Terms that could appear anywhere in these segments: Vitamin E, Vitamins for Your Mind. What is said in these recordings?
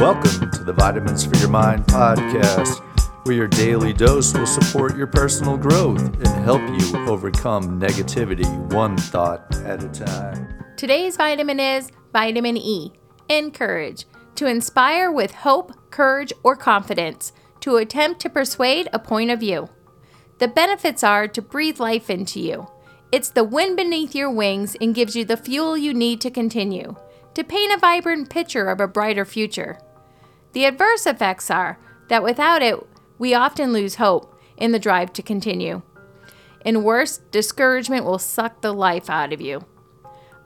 Welcome to the Vitamins for Your Mind podcast, where your daily dose will support your personal growth and help you overcome negativity one thought at a time. Today's vitamin is vitamin E, encourage, to inspire with hope, courage, or confidence, to attempt to persuade a point of view. The benefits are to breathe life into you. It's the wind beneath your wings and gives you the fuel you need to continue, to paint a vibrant picture of a brighter future. The adverse effects are that without it, we often lose hope in the drive to continue. And worse, discouragement will suck the life out of you.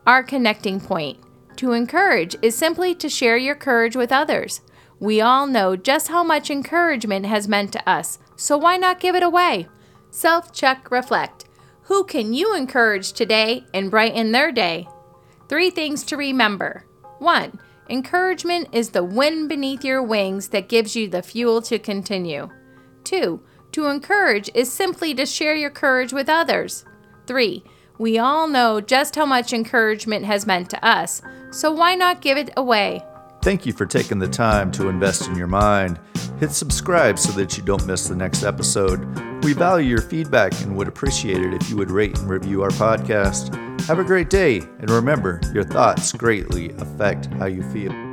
Our connecting point to encourage is simply to share your courage with others. We all know just how much encouragement has meant to us, so why not give it away? Self-check, reflect. Who can you encourage today and brighten their day? 3 things to remember. 1. Encouragement is the wind beneath your wings that gives you the fuel to continue. 2. To encourage is simply to share your courage with others. 3. We all know just how much encouragement has meant to us, so why not give it away? Thank you for taking the time to invest in your mind. Hit subscribe so that you don't miss the next episode. We value your feedback and would appreciate it if you would rate and review our podcast. Have a great day, and remember, your thoughts greatly affect how you feel.